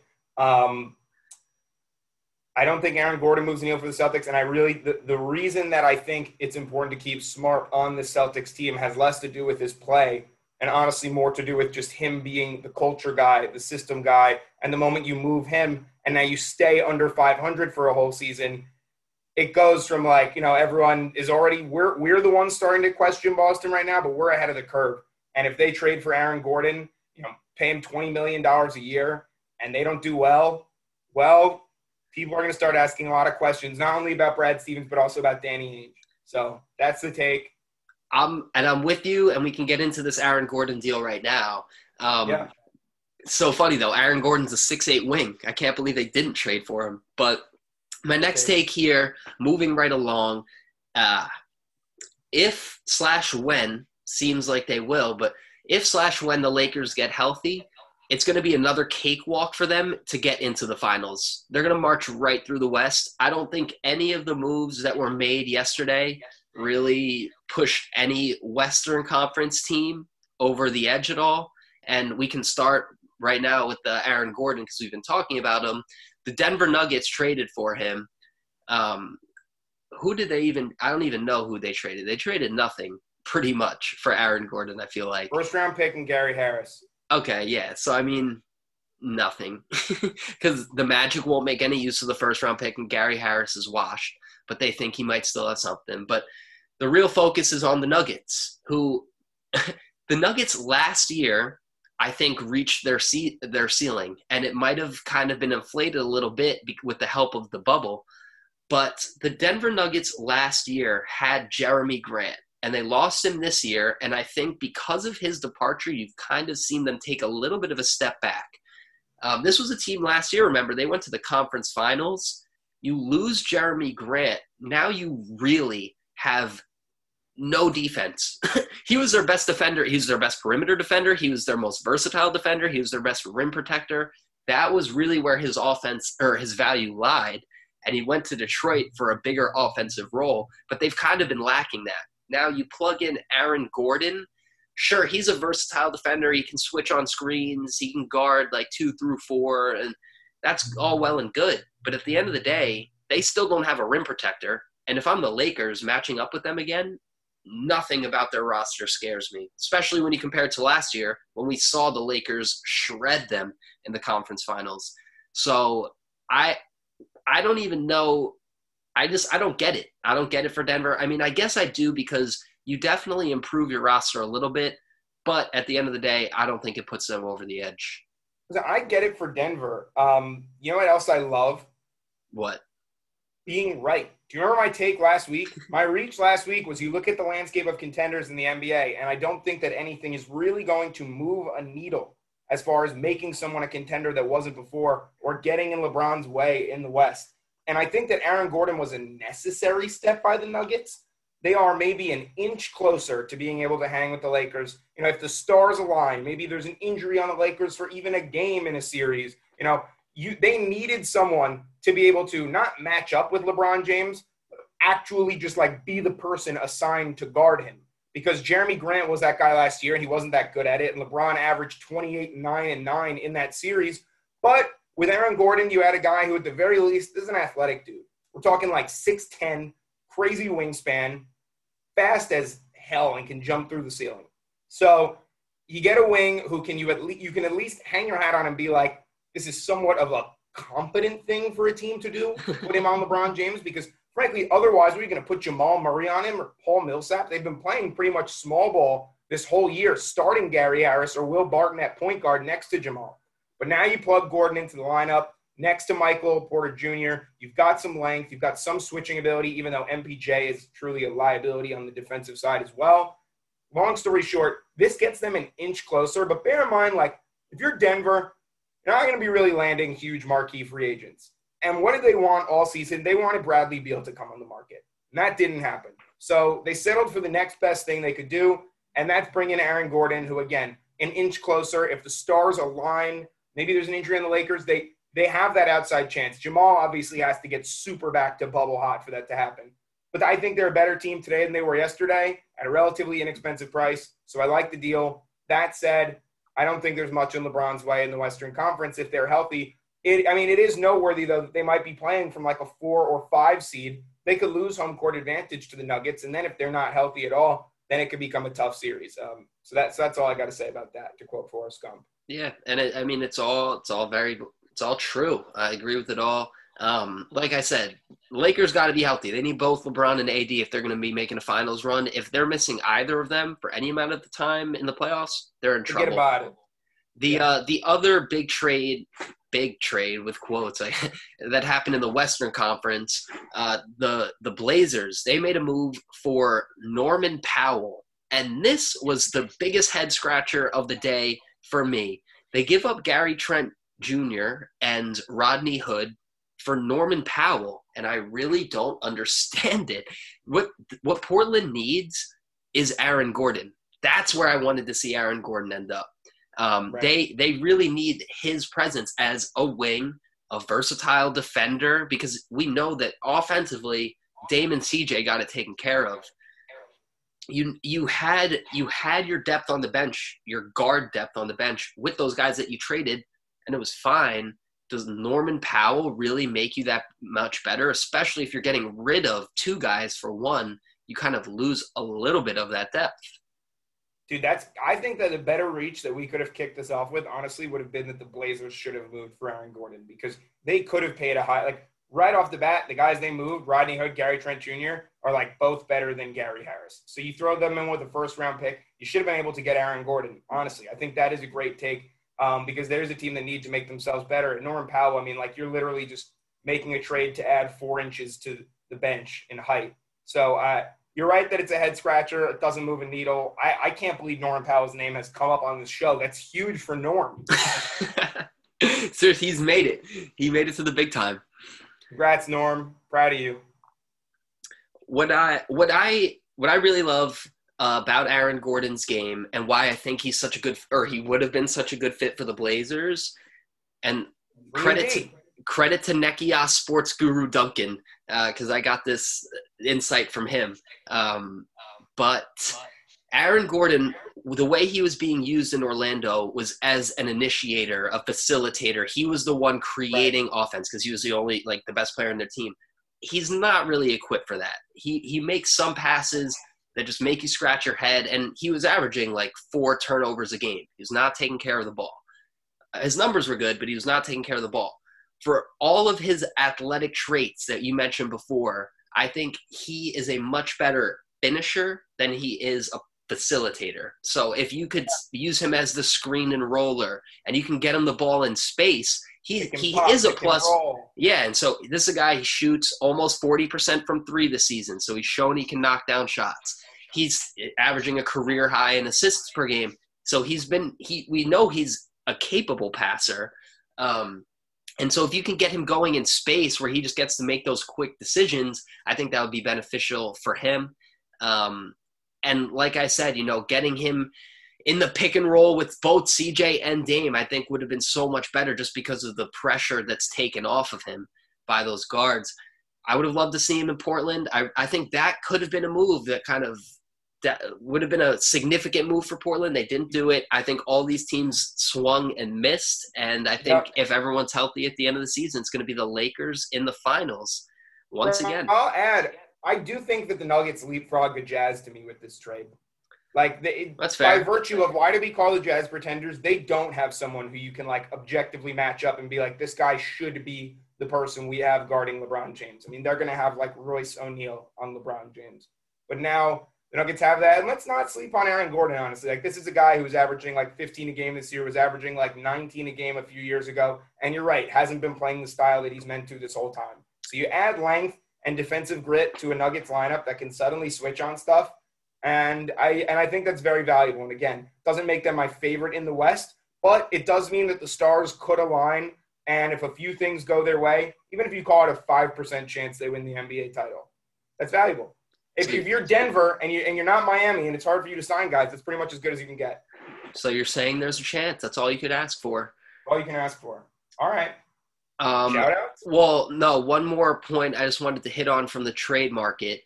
I don't think Aaron Gordon moves the needle for the Celtics, and I really the reason that I think it's important to keep Smart on the Celtics team has less to do with his play and honestly more to do with just him being the culture guy, the system guy, and the moment you move him and now you stay under 500 for a whole season, it goes from like, you know, everyone is already – we're the ones starting to question Boston right now, but we're ahead of the curve. And if they trade for Aaron Gordon, you know, pay him $20 million a year and they don't do well – people are going to start asking a lot of questions, not only about Brad Stevens, but also about Danny Ainge. So that's the take. I'm with you, and we can get into this Aaron Gordon deal right now. So funny, though. Aaron Gordon's a 6'8 wing. I can't believe they didn't trade for him. But my next take here, moving right along, if/when, seems like they will, but if/when the Lakers get healthy, it's going to be another cakewalk for them to get into the finals. They're going to march right through the West. I don't think any of the moves that were made yesterday really pushed any Western Conference team over the edge at all. And we can start right now with the Aaron Gordon because we've been talking about him. The Denver Nuggets traded for him. Who did they even – I don't even know who they traded. They traded nothing pretty much for Aaron Gordon, I feel like. First-round pick and Gary Harris. Okay, yeah. So, I mean, nothing. Because the Magic won't make any use of the first-round pick, and Gary Harris is washed. But they think he might still have something. But the real focus is on the Nuggets, who the Nuggets last year, I think, reached their ceiling. And it might have kind of been inflated a little bit with the help of the bubble. But the Denver Nuggets last year had Jeremy Grant. And they lost him this year, and I think because of his departure, you've kind of seen them take a little bit of a step back. This was a team last year, remember, they went to the conference finals. You lose Jeremy Grant, now you really have no defense. He was their best defender. He was their best perimeter defender. He was their most versatile defender. He was their best rim protector. That was really where his offense or his value lied, and he went to Detroit for a bigger offensive role, but they've kind of been lacking that. Now you plug in Aaron Gordon. Sure, he's a versatile defender. He can switch on screens. He can guard like 2 through 4, and that's all well and good. But at the end of the day, they still don't have a rim protector. And if I'm the Lakers matching up with them again, nothing about their roster scares me, especially when you compare it to last year when we saw the Lakers shred them in the conference finals. So I don't even know. I don't get it. I don't get it for Denver. I mean, I guess I do because you definitely improve your roster a little bit, but at the end of the day, I don't think it puts them over the edge. I get it for Denver. You know what else I love? What? Being right. Do you remember my take last week? My reach last week was you look at the landscape of contenders in the NBA, and I don't think that anything is really going to move a needle as far as making someone a contender that wasn't before or getting in LeBron's way in the West. And I think that Aaron Gordon was a necessary step by the Nuggets. They are maybe an inch closer to being able to hang with the Lakers. You know, if the stars align, maybe there's an injury on the Lakers for even a game in a series. You know, they needed someone to be able to not match up with LeBron James, actually just like be the person assigned to guard him. Because Jeremy Grant was that guy last year and he wasn't that good at it. And LeBron averaged 28, 9, and 9 in that series. But with Aaron Gordon, you had a guy who at the very least is an athletic dude. We're talking like 6'10", crazy wingspan, fast as hell and can jump through the ceiling. So you get a wing who can you can at least hang your hat on and be like, this is somewhat of a competent thing for a team to do, put him on LeBron James, because frankly, otherwise, we're going to put Jamal Murray on him or Paul Millsap. They've been playing pretty much small ball this whole year, starting Gary Harris or Will Barton at point guard next to Jamal. But now you plug Gordon into the lineup next to Michael Porter Jr. You've got some length. You've got some switching ability, even though MPJ is truly a liability on the defensive side as well. Long story short, this gets them an inch closer. But bear in mind, like, if you're Denver, you're not going to be really landing huge marquee free agents. And what did they want all season? They wanted Bradley Beal to come on the market. And that didn't happen. So they settled for the next best thing they could do, and that's bring in Aaron Gordon, who, again, an inch closer. If the stars align, maybe there's an injury on the Lakers, they have that outside chance. Jamal obviously has to get super back to bubble hot for that to happen. But I think they're a better team today than they were yesterday at a relatively inexpensive price. So I like the deal. That said, I don't think there's much in LeBron's way in the Western Conference if they're healthy. It is noteworthy, though, that they might be playing from like a 4 or 5 seed. They could lose home court advantage to the Nuggets, and then if they're not healthy at all, then it could become a tough series. So that's all I got to say about that, to quote Forrest Gump. Yeah, and it's all true. I agree with it all. Like I said, Lakers got to be healthy. They need both LeBron and AD if they're going to be making a finals run. If they're missing either of them for any amount of the time in the playoffs, they're in trouble. Forget about it. The other big trade with quotes that happened in the Western Conference, the Blazers, they made a move for Norman Powell. And this was the biggest head scratcher of the day for me. They give up Gary Trent Jr. and Rodney Hood for Norman Powell. And I really don't understand it. What Portland needs is Aaron Gordon. That's where I wanted to see Aaron Gordon end up. Right. They really need his presence as a wing, a versatile defender, because we know that offensively, Dame and CJ got it taken care of. You had your depth on the bench, your guard depth on the bench with those guys that you traded, and it was fine. Does Norman Powell really make you that much better, especially if you're getting rid of 2 guys for 1? You kind of lose a little bit of that depth. Dude, I think that a better reach that we could have kicked this off with, honestly, would have been that the Blazers should have moved for Aaron Gordon, because they could have paid a high – like, right off the bat, the guys they moved, Rodney Hood, Gary Trent Jr., are, like, both better than Gary Harris. So you throw them in with a first-round pick, you should have been able to get Aaron Gordon, honestly. I think that is a great take because there's a team that needs to make themselves better. And Norman Powell, I mean, like, you're literally just making a trade to add 4 inches to the bench in height. So you're right that it's a head-scratcher. It doesn't move a needle. I can't believe Norman Powell's name has come up on this show. That's huge for Norm. Seriously, he's made it. He made it to the big time. Congrats, Norm. Proud of you. What I really love about Aaron Gordon's game and why I think he's such a good – or he would have been such a good fit for the Blazers, and credit to Nekios sports guru Duncan, because I got this insight from him. But Aaron Gordon, the way he was being used in Orlando was as an initiator, a facilitator. He was the one creating offense because he was the only, like, the best player on their team. He's not really equipped for that. He makes some passes that just make you scratch your head, and he was averaging like 4 turnovers a game. He was not taking care of the ball. His numbers were good, but he was not taking care of the ball. For all of his athletic traits that you mentioned before, I think he is a much better finisher than he is a facilitator. So if you could use him as the screen and roller, and you can get him the ball in space, he is a plus. Yeah, and so this is a guy, he shoots almost 40% from 3 this season, so he's shown he can knock down shots. He's averaging a career high in assists per game, so we know he's a capable passer. And so if you can get him going in space where he just gets to make those quick decisions, I think that would be beneficial for him. And like I said, you know, getting him in the pick and roll with both CJ and Dame, I think would have been so much better just because of the pressure that's taken off of him by those guards. I would have loved to see him in Portland. I think that could have been a move that kind of that would have been a significant move for Portland. They didn't do it. I think all these teams swung and missed. And I think if everyone's healthy at the end of the season, it's going to be the Lakers in the finals once again. I'll add, I do think that the Nuggets leapfrog the Jazz to me with this trade. Like, that's fair. By virtue of why do we call the Jazz pretenders? They don't have someone who you can, like, objectively match up and be like, this guy should be the person we have guarding LeBron James. I mean, they're going to have, like, Royce O'Neal on LeBron James. But now the Nuggets have that. And let's not sleep on Aaron Gordon, honestly. Like, this is a guy who was averaging, like, 15 a game this year, was averaging, like, 19 a game a few years ago. And you're right, hasn't been playing the style that he's meant to this whole time. So you add length and defensive grit to a Nuggets lineup that can suddenly switch on stuff. And I think that's very valuable. And again, doesn't make them my favorite in the West, but it does mean that the stars could align. And if a few things go their way, even if you call it a 5% chance they win the NBA title, that's valuable. If you're Denver and you're not Miami and it's hard for you to sign guys, that's pretty much as good as you can get. So you're saying there's a chance. That's all you could ask for. All you can ask for. All right. Shout out. Well, no, one more point I just wanted to hit on from the trade market.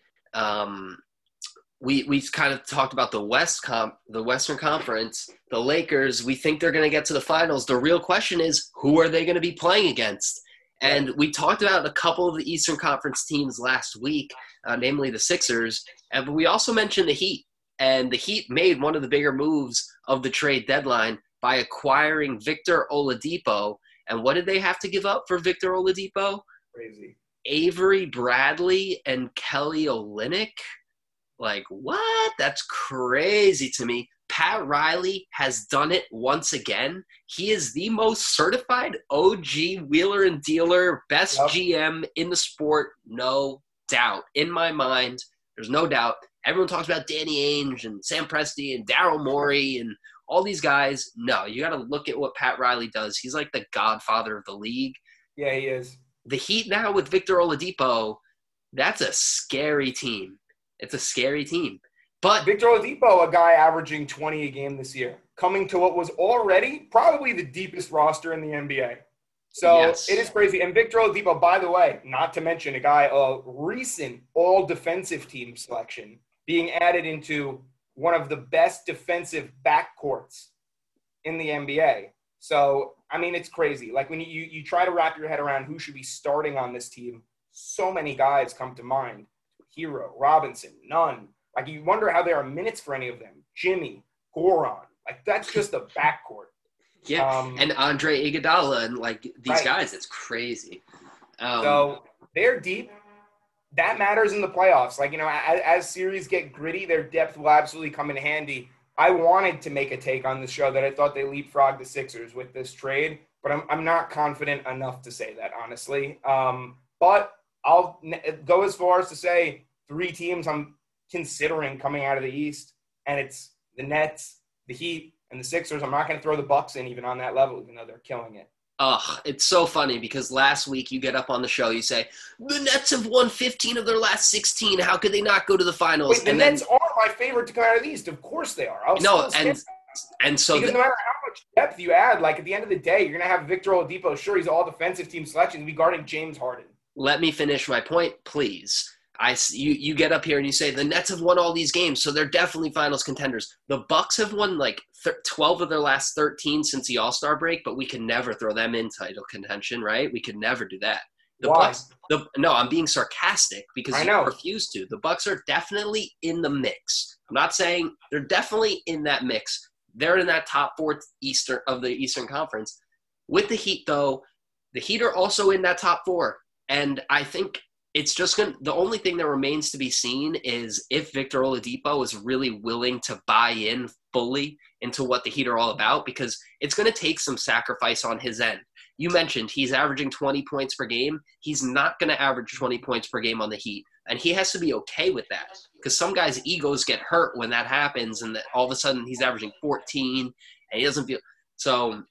We kind of talked about the Western Conference, the Lakers. We think they're going to get to the finals. The real question is, who are they going to be playing against? And we talked about a couple of the Eastern Conference teams last week, namely the Sixers. But we also mentioned the Heat. And the Heat made one of the bigger moves of the trade deadline by acquiring Victor Oladipo. And what did they have to give up for Victor Oladipo? Crazy. Avery Bradley and Kelly Olynyk. Like, what? That's crazy to me. Pat Riley has done it once again. He is the most certified OG wheeler and dealer, best GM in the sport, no doubt. In my mind, there's no doubt. Everyone talks about Danny Ainge and Sam Presti and Daryl Morey and all these guys. No, you got to look at what Pat Riley does. He's like the godfather of the league. Yeah, he is. The Heat now with Victor Oladipo, that's a scary team. It's a scary team. But Victor Oladipo, a guy averaging 20 a game this year, coming to what was already probably the deepest roster in the NBA. So It is crazy. And Victor Oladipo, by the way, not to mention a guy, a recent all-defensive team selection, being added into one of the best defensive backcourts in the NBA. So, I mean, it's crazy. Like, when you try to wrap your head around who should be starting on this team, so many guys come to mind. Hero, Robinson, Nunn. Like, you wonder how there are minutes for any of them. Jimmy, Goran. Like, that's just a backcourt. Yeah, and Andre Iguodala and, like, these guys. It's crazy. So they're deep. That matters in the playoffs. Like, you know, as series get gritty, their depth will absolutely come in handy. I wanted to make a take on the show that I thought they leapfrogged the Sixers with this trade, but I'm not confident enough to say that, honestly. But I'll go as far as to say three teams I'm considering coming out of the East, and it's the Nets, the Heat, and the Sixers. I'm not going to throw the Bucks in even on that level, even though they're killing it. Ugh, it's so funny because last week you get up on the show, you say, the Nets have won 15 of their last 16. How could they not go to the finals? Wait, the Nets are my favorite to come out of the East. Of course they are. No matter how much depth you add, like at the end of the day, you're going to have Victor Oladipo. Sure, he's all defensive team selection. He'll be guarding James Harden. Let me finish my point, please. You get up here and you say, the Nets have won all these games, so they're definitely finals contenders. The Bucks have won, like, 12 of their last 13 since the All-Star break, but we can never throw them in title contention, right? We could never do that. Why? Bucks, no, I'm being sarcastic because you refuse to. The Bucks are definitely in the mix. I'm not saying they're definitely in that mix. They're in that top four of the Eastern Conference. With the Heat, though, the Heat are also in that top four. And I think it's just the only thing that remains to be seen is if Victor Oladipo is really willing to buy in fully into what the Heat are all about, because it's going to take some sacrifice on his end. You mentioned he's averaging 20 points per game. He's not going to average 20 points per game on the Heat, and he has to be okay with that because some guys' egos get hurt when that happens, and all of a sudden he's averaging 14, and he doesn't feel – so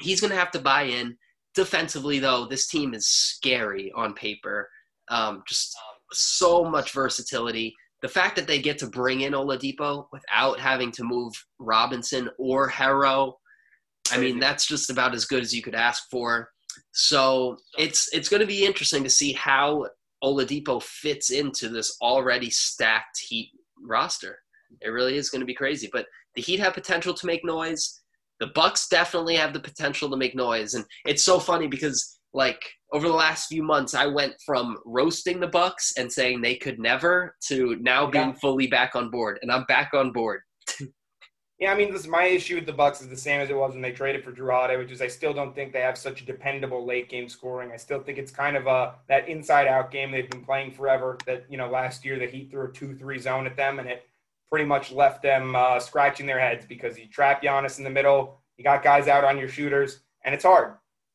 he's going to have to buy in. Defensively, though, this team is scary on paper. Just so much versatility. The fact that they get to bring in Oladipo without having to move Robinson or Harrow, I mean, that's just about as good as you could ask for. So it's going to be interesting to see how Oladipo fits into this already stacked Heat roster. It really is going to be crazy. But the Heat have potential to make noise. The Bucks definitely have the potential to make noise. And it's so funny because, like, over the last few months, I went from roasting the Bucks and saying they could never to now being fully back on board. And I'm back on board. Yeah, I mean, this, my issue with the Bucks is the same as it was when they traded for Jurade, which is I still don't think they have such dependable late-game scoring. I still think it's kind of that inside-out game they've been playing forever that, you know, last year the Heat threw a 2-3 zone at them, and it pretty much left them scratching their heads because you trap Giannis in the middle, you got guys out on your shooters, and it's hard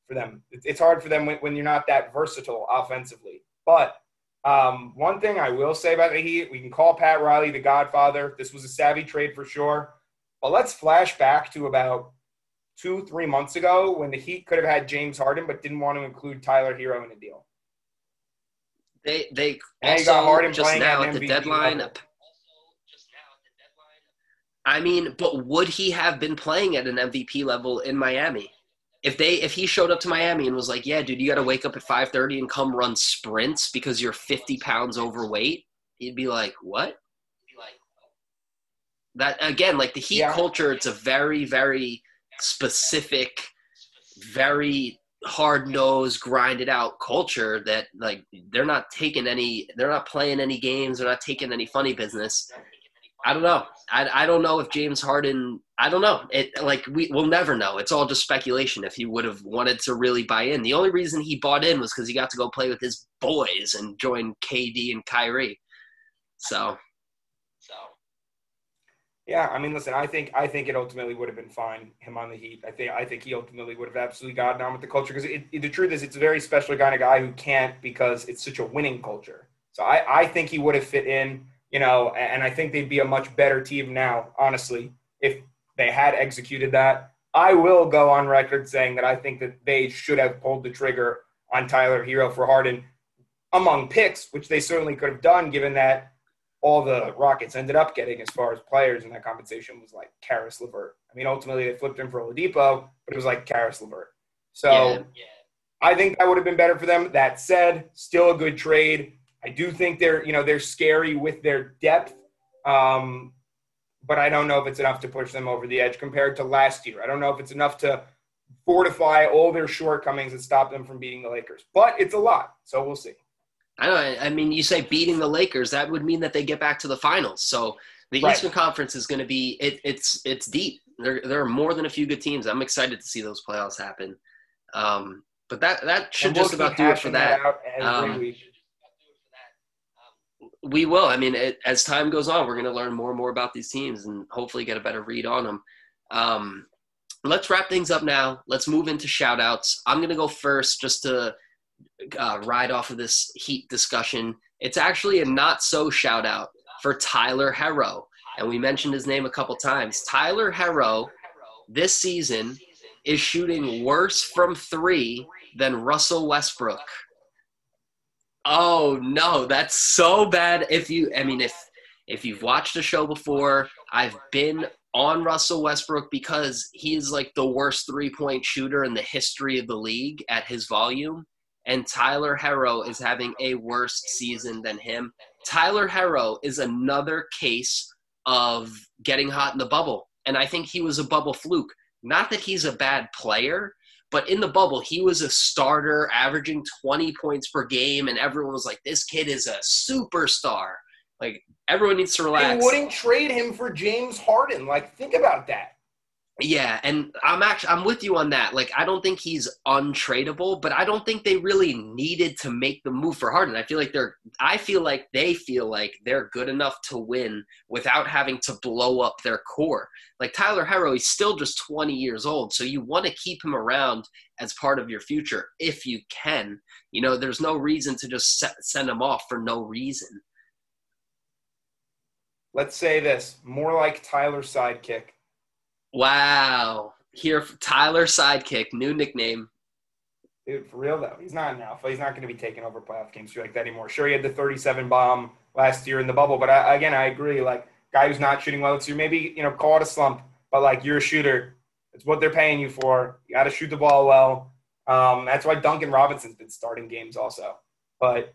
for them. It's hard for them when you're not that versatile offensively. But one thing I will say about the Heat, we can call Pat Riley the godfather. This was a savvy trade for sure. But let's flash back to about 2-3 months ago when the Heat could have had James Harden but didn't want to include Tyler Hero in a deal. They also just now at the deadline. I mean, but would he have been playing at an MVP level in Miami? If he showed up to Miami and was like, yeah, dude, you got to wake up at 5:30 and come run sprints because you're 50 pounds overweight, he'd be like, what? That again, like the Heat culture, it's a very, very specific, very hard-nosed, grinded-out culture that, like, they're not playing any games, they're not taking any funny business. I don't know. I don't know if James Harden. I don't know. We'll never know. It's all just speculation. If he would have wanted to really buy in, the only reason he bought in was because he got to go play with his boys and join KD and Kyrie. So. Yeah, I mean, listen, I think it ultimately would have been fine, him on the Heat. I think he ultimately would have absolutely gotten on with the culture because the truth is it's a very special kind of guy who can't because it's such a winning culture. So I think he would have fit in, you know, and I think they'd be a much better team now, honestly, if they had executed that. I will go on record saying that I think that they should have pulled the trigger on Tyler Hero for Harden among picks, which they certainly could have done given that all the Rockets ended up getting as far as players, and that compensation was like Karis LeVert. I mean, ultimately they flipped him for Oladipo, but it was like Karis LeVert. So I think that would have been better for them. That said, still a good trade. I do think they're scary with their depth, but I don't know if it's enough to push them over the edge compared to last year. I don't know if it's enough to fortify all their shortcomings and stop them from beating the Lakers, but it's a lot, so we'll see. I know. I mean, you say beating the Lakers, that would mean that they get back to the finals. So the Eastern Conference is going to be it's deep. There are more than a few good teams. I'm excited to see those playoffs happen. But that should just about do it for that. We will. I mean, as time goes on, we're going to learn more and more about these teams and hopefully get a better read on them. Let's wrap things up now. Let's move into shout-outs. I'm going to go first just to – ride off of this Heat discussion. It's actually a not so shout out for Tyler Herro, and we mentioned his name a couple times. Tyler Herro this season is shooting worse from three than Russell Westbrook. Oh no, that's so bad. If you've watched the show before, I've been on Russell Westbrook because he is like the worst 3-point shooter in the history of the league at his volume. And Tyler Herro is having a worse season than him. Tyler Herro is another case of getting hot in the bubble. And I think he was a bubble fluke. Not that he's a bad player, but in the bubble, he was a starter averaging 20 points per game. And everyone was like, this kid is a superstar. Like, everyone needs to relax. They wouldn't trade him for James Harden. Like, think about that. Yeah, and I'm with you on that. Like, I don't think he's untradeable, but I don't think they really needed to make the move for Harden. I feel like they're good enough to win without having to blow up their core. Like, Tyler Herro, he's still just 20 years old, so you want to keep him around as part of your future if you can. You know, there's no reason to just send him off for no reason. Let's say this, more like Tyler's sidekick. Wow. Here, Tyler Sidekick, new nickname. Dude, for real, though. He's not an alpha. He's not going to be taking over playoff games like that anymore. Sure, he had the 37 bomb last year in the bubble, but I agree. Like, guy who's not shooting well, it's you. Maybe, you know, call it a slump, but, like, you're a shooter. It's what they're paying you for. You got to shoot the ball well. That's why Duncan Robinson's been starting games also. But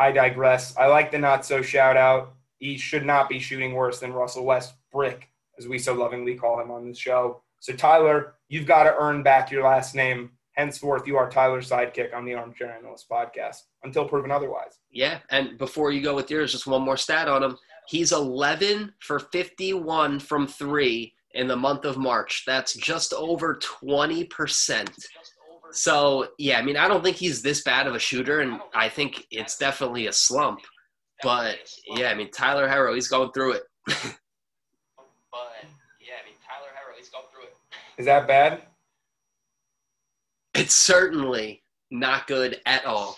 I digress. I like the not-so shout-out. He should not be shooting worse than Russell Westbrook, as we so lovingly call him on this show. So, Tyler, you've got to earn back your last name. Henceforth, you are Tyler's sidekick on the Armchair Analyst podcast, until proven otherwise. Yeah, and before you go with yours, just one more stat on him. He's 11 for 51 from three in the month of March. That's just over 20%. So, yeah, I mean, I don't think he's this bad of a shooter, and I think it's definitely a slump. But, yeah, I mean, Tyler Herro, he's going through it. Is that bad? It's certainly not good at all.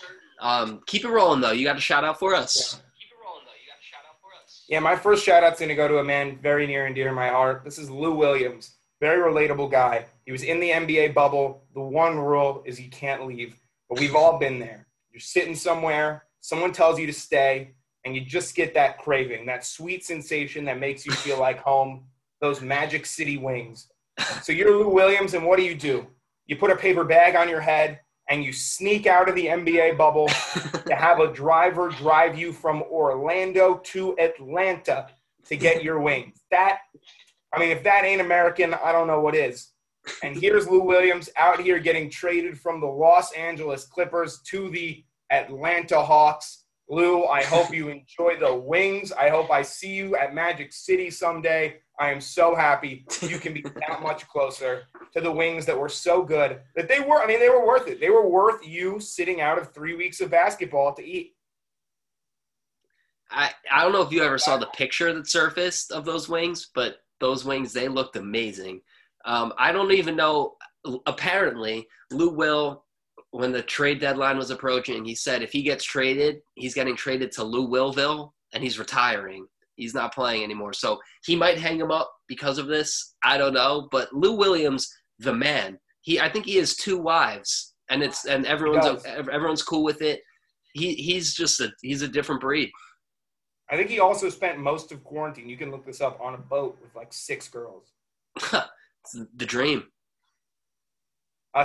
Keep it rolling, though. You got a shout-out for us. Yeah, my first shout-out's going to go to a man very near and dear to my heart. This is Lou Williams. Very relatable guy. He was in the NBA bubble. The one rule is you can't leave. But we've all been there. You're sitting somewhere. Someone tells you to stay. And you just get that craving, that sweet sensation that makes you feel like home, those Magic City wings. So you're Lou Williams, and what do? You put a paper bag on your head, and you sneak out of the NBA bubble to have a driver drive you from Orlando to Atlanta to get your wings. That, I mean, if that ain't American, I don't know what is. And here's Lou Williams out here getting traded from the Los Angeles Clippers to the Atlanta Hawks. Lou, I hope you enjoy the wings. I hope I see you at Magic City someday. I am so happy you can be that much closer to the wings that were so good that they were. I mean, they were worth it. They were worth you sitting out of 3 weeks of basketball to eat. I don't know if you ever saw the picture that surfaced of those wings, but those wings, they looked amazing. I don't even know. Apparently, Lou Will, when the trade deadline was approaching, he said if he gets traded, he's getting traded to Lou Willville, and he's retiring. He's not playing anymore. So he might hang him up because of this. I don't know. But Lou Williams, the man, I think he has two wives, and everyone's cool with it. He's a different breed. I think he also spent most of quarantine, you can look this up, on a boat with like six girls. The dream.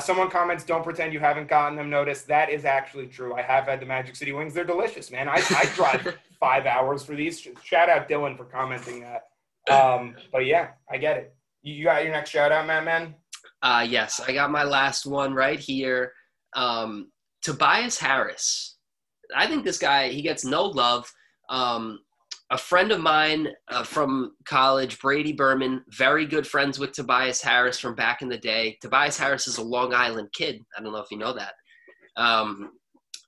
Someone comments, don't pretend you haven't gotten them noticed. That is actually true. I have had the Magic City wings. They're delicious, man. I drive 5 hours for these. Shout out Dylan for commenting that. But, yeah, I get it. You got your next shout out, Matt, man? Yes, I got my last one right here. Tobias Harris. I think this guy, he gets no love. A friend of mine from college, Brady Berman, very good friends with Tobias Harris from back in the day. Tobias Harris is a Long Island kid. I don't know if you know that.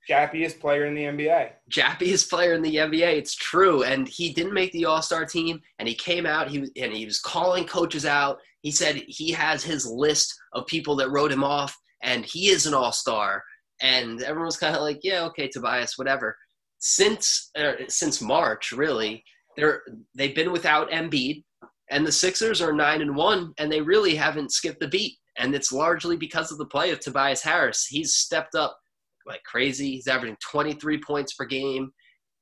Jappiest player in the NBA. Jappiest player in the NBA. It's true. And he didn't make the All-Star team, and he came out, he was calling coaches out. He said he has his list of people that wrote him off, and he is an All-Star. And everyone was kind of like, yeah, okay, Tobias, whatever. Since March, really, they've been without Embiid, and the Sixers are 9-1, and they really haven't skipped a beat. And it's largely because of the play of Tobias Harris. He's stepped up like crazy. He's averaging 23 points per game,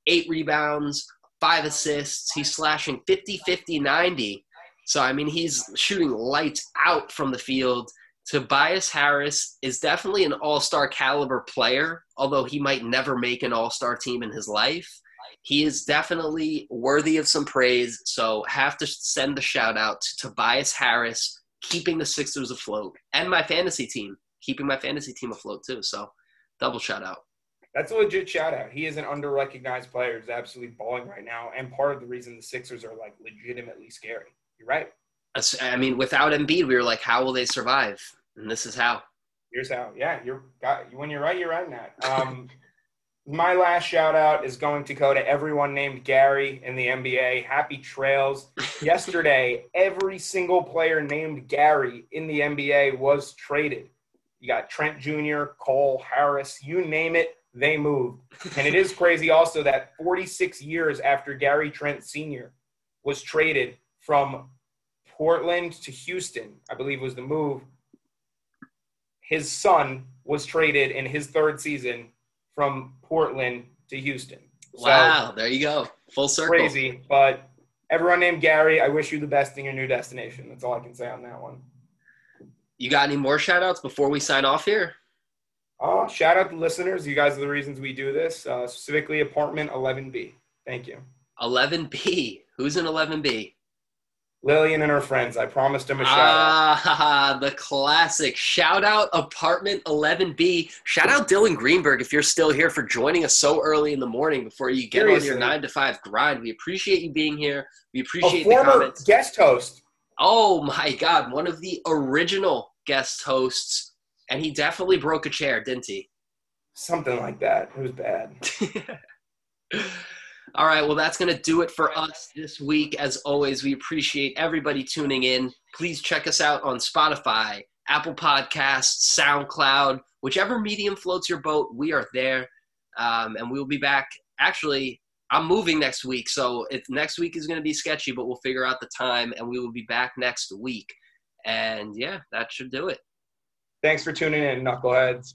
8 rebounds, 5 assists. He's slashing 50-50-90. So, I mean, he's shooting lights out from the field. Tobias Harris is definitely an all-star caliber player, although he might never make an all-star team in his life. He is definitely worthy of some praise, so have to send the shout-out to Tobias Harris, keeping the Sixers afloat, and my fantasy team, keeping my fantasy team afloat too. So double shout-out. That's a legit shout-out. He is an under-recognized player who's absolutely balling right now, and part of the reason the Sixers are, like, legitimately scary. You're right. I mean, without Embiid, we were like, how will they survive? And this is how. Here's how. Yeah, when you're right, Nat. My last shout-out is going to go to everyone named Gary in the NBA. Happy trails. Yesterday, every single player named Gary in the NBA was traded. You got Trent Jr., Cole, Harris, you name it, they moved. And it is crazy also that 46 years after Gary Trent Sr. was traded from Portland to Houston, I believe was the move. His son was traded in his third season from Portland to Houston. Wow, so, there you go. Full circle. Crazy, but everyone named Gary, I wish you the best in your new destination. That's all I can say on that one. You got any more shout-outs before we sign off here? Shout out to listeners. You guys are the reasons we do this, specifically apartment 11B. Thank you. 11B. Who's in 11B? Lillian and her friends. I promised them a shout out. Ah, the classic. Shout out apartment 11B. Shout out Dylan Greenberg if you're still here for joining us so early in the morning before you get on your 9-to-5 grind. We appreciate you being here. We appreciate the comments. Guest host. Oh, my God. One of the original guest hosts. And he definitely broke a chair, didn't he? Something like that. It was bad. All right, well, that's going to do it for us this week. As always, we appreciate everybody tuning in. Please check us out on Spotify, Apple Podcasts, SoundCloud, whichever medium floats your boat, we are there. And we'll be back. Actually, I'm moving next week, so next week is going to be sketchy, but we'll figure out the time, and we will be back next week. And, yeah, that should do it. Thanks for tuning in, knuckleheads.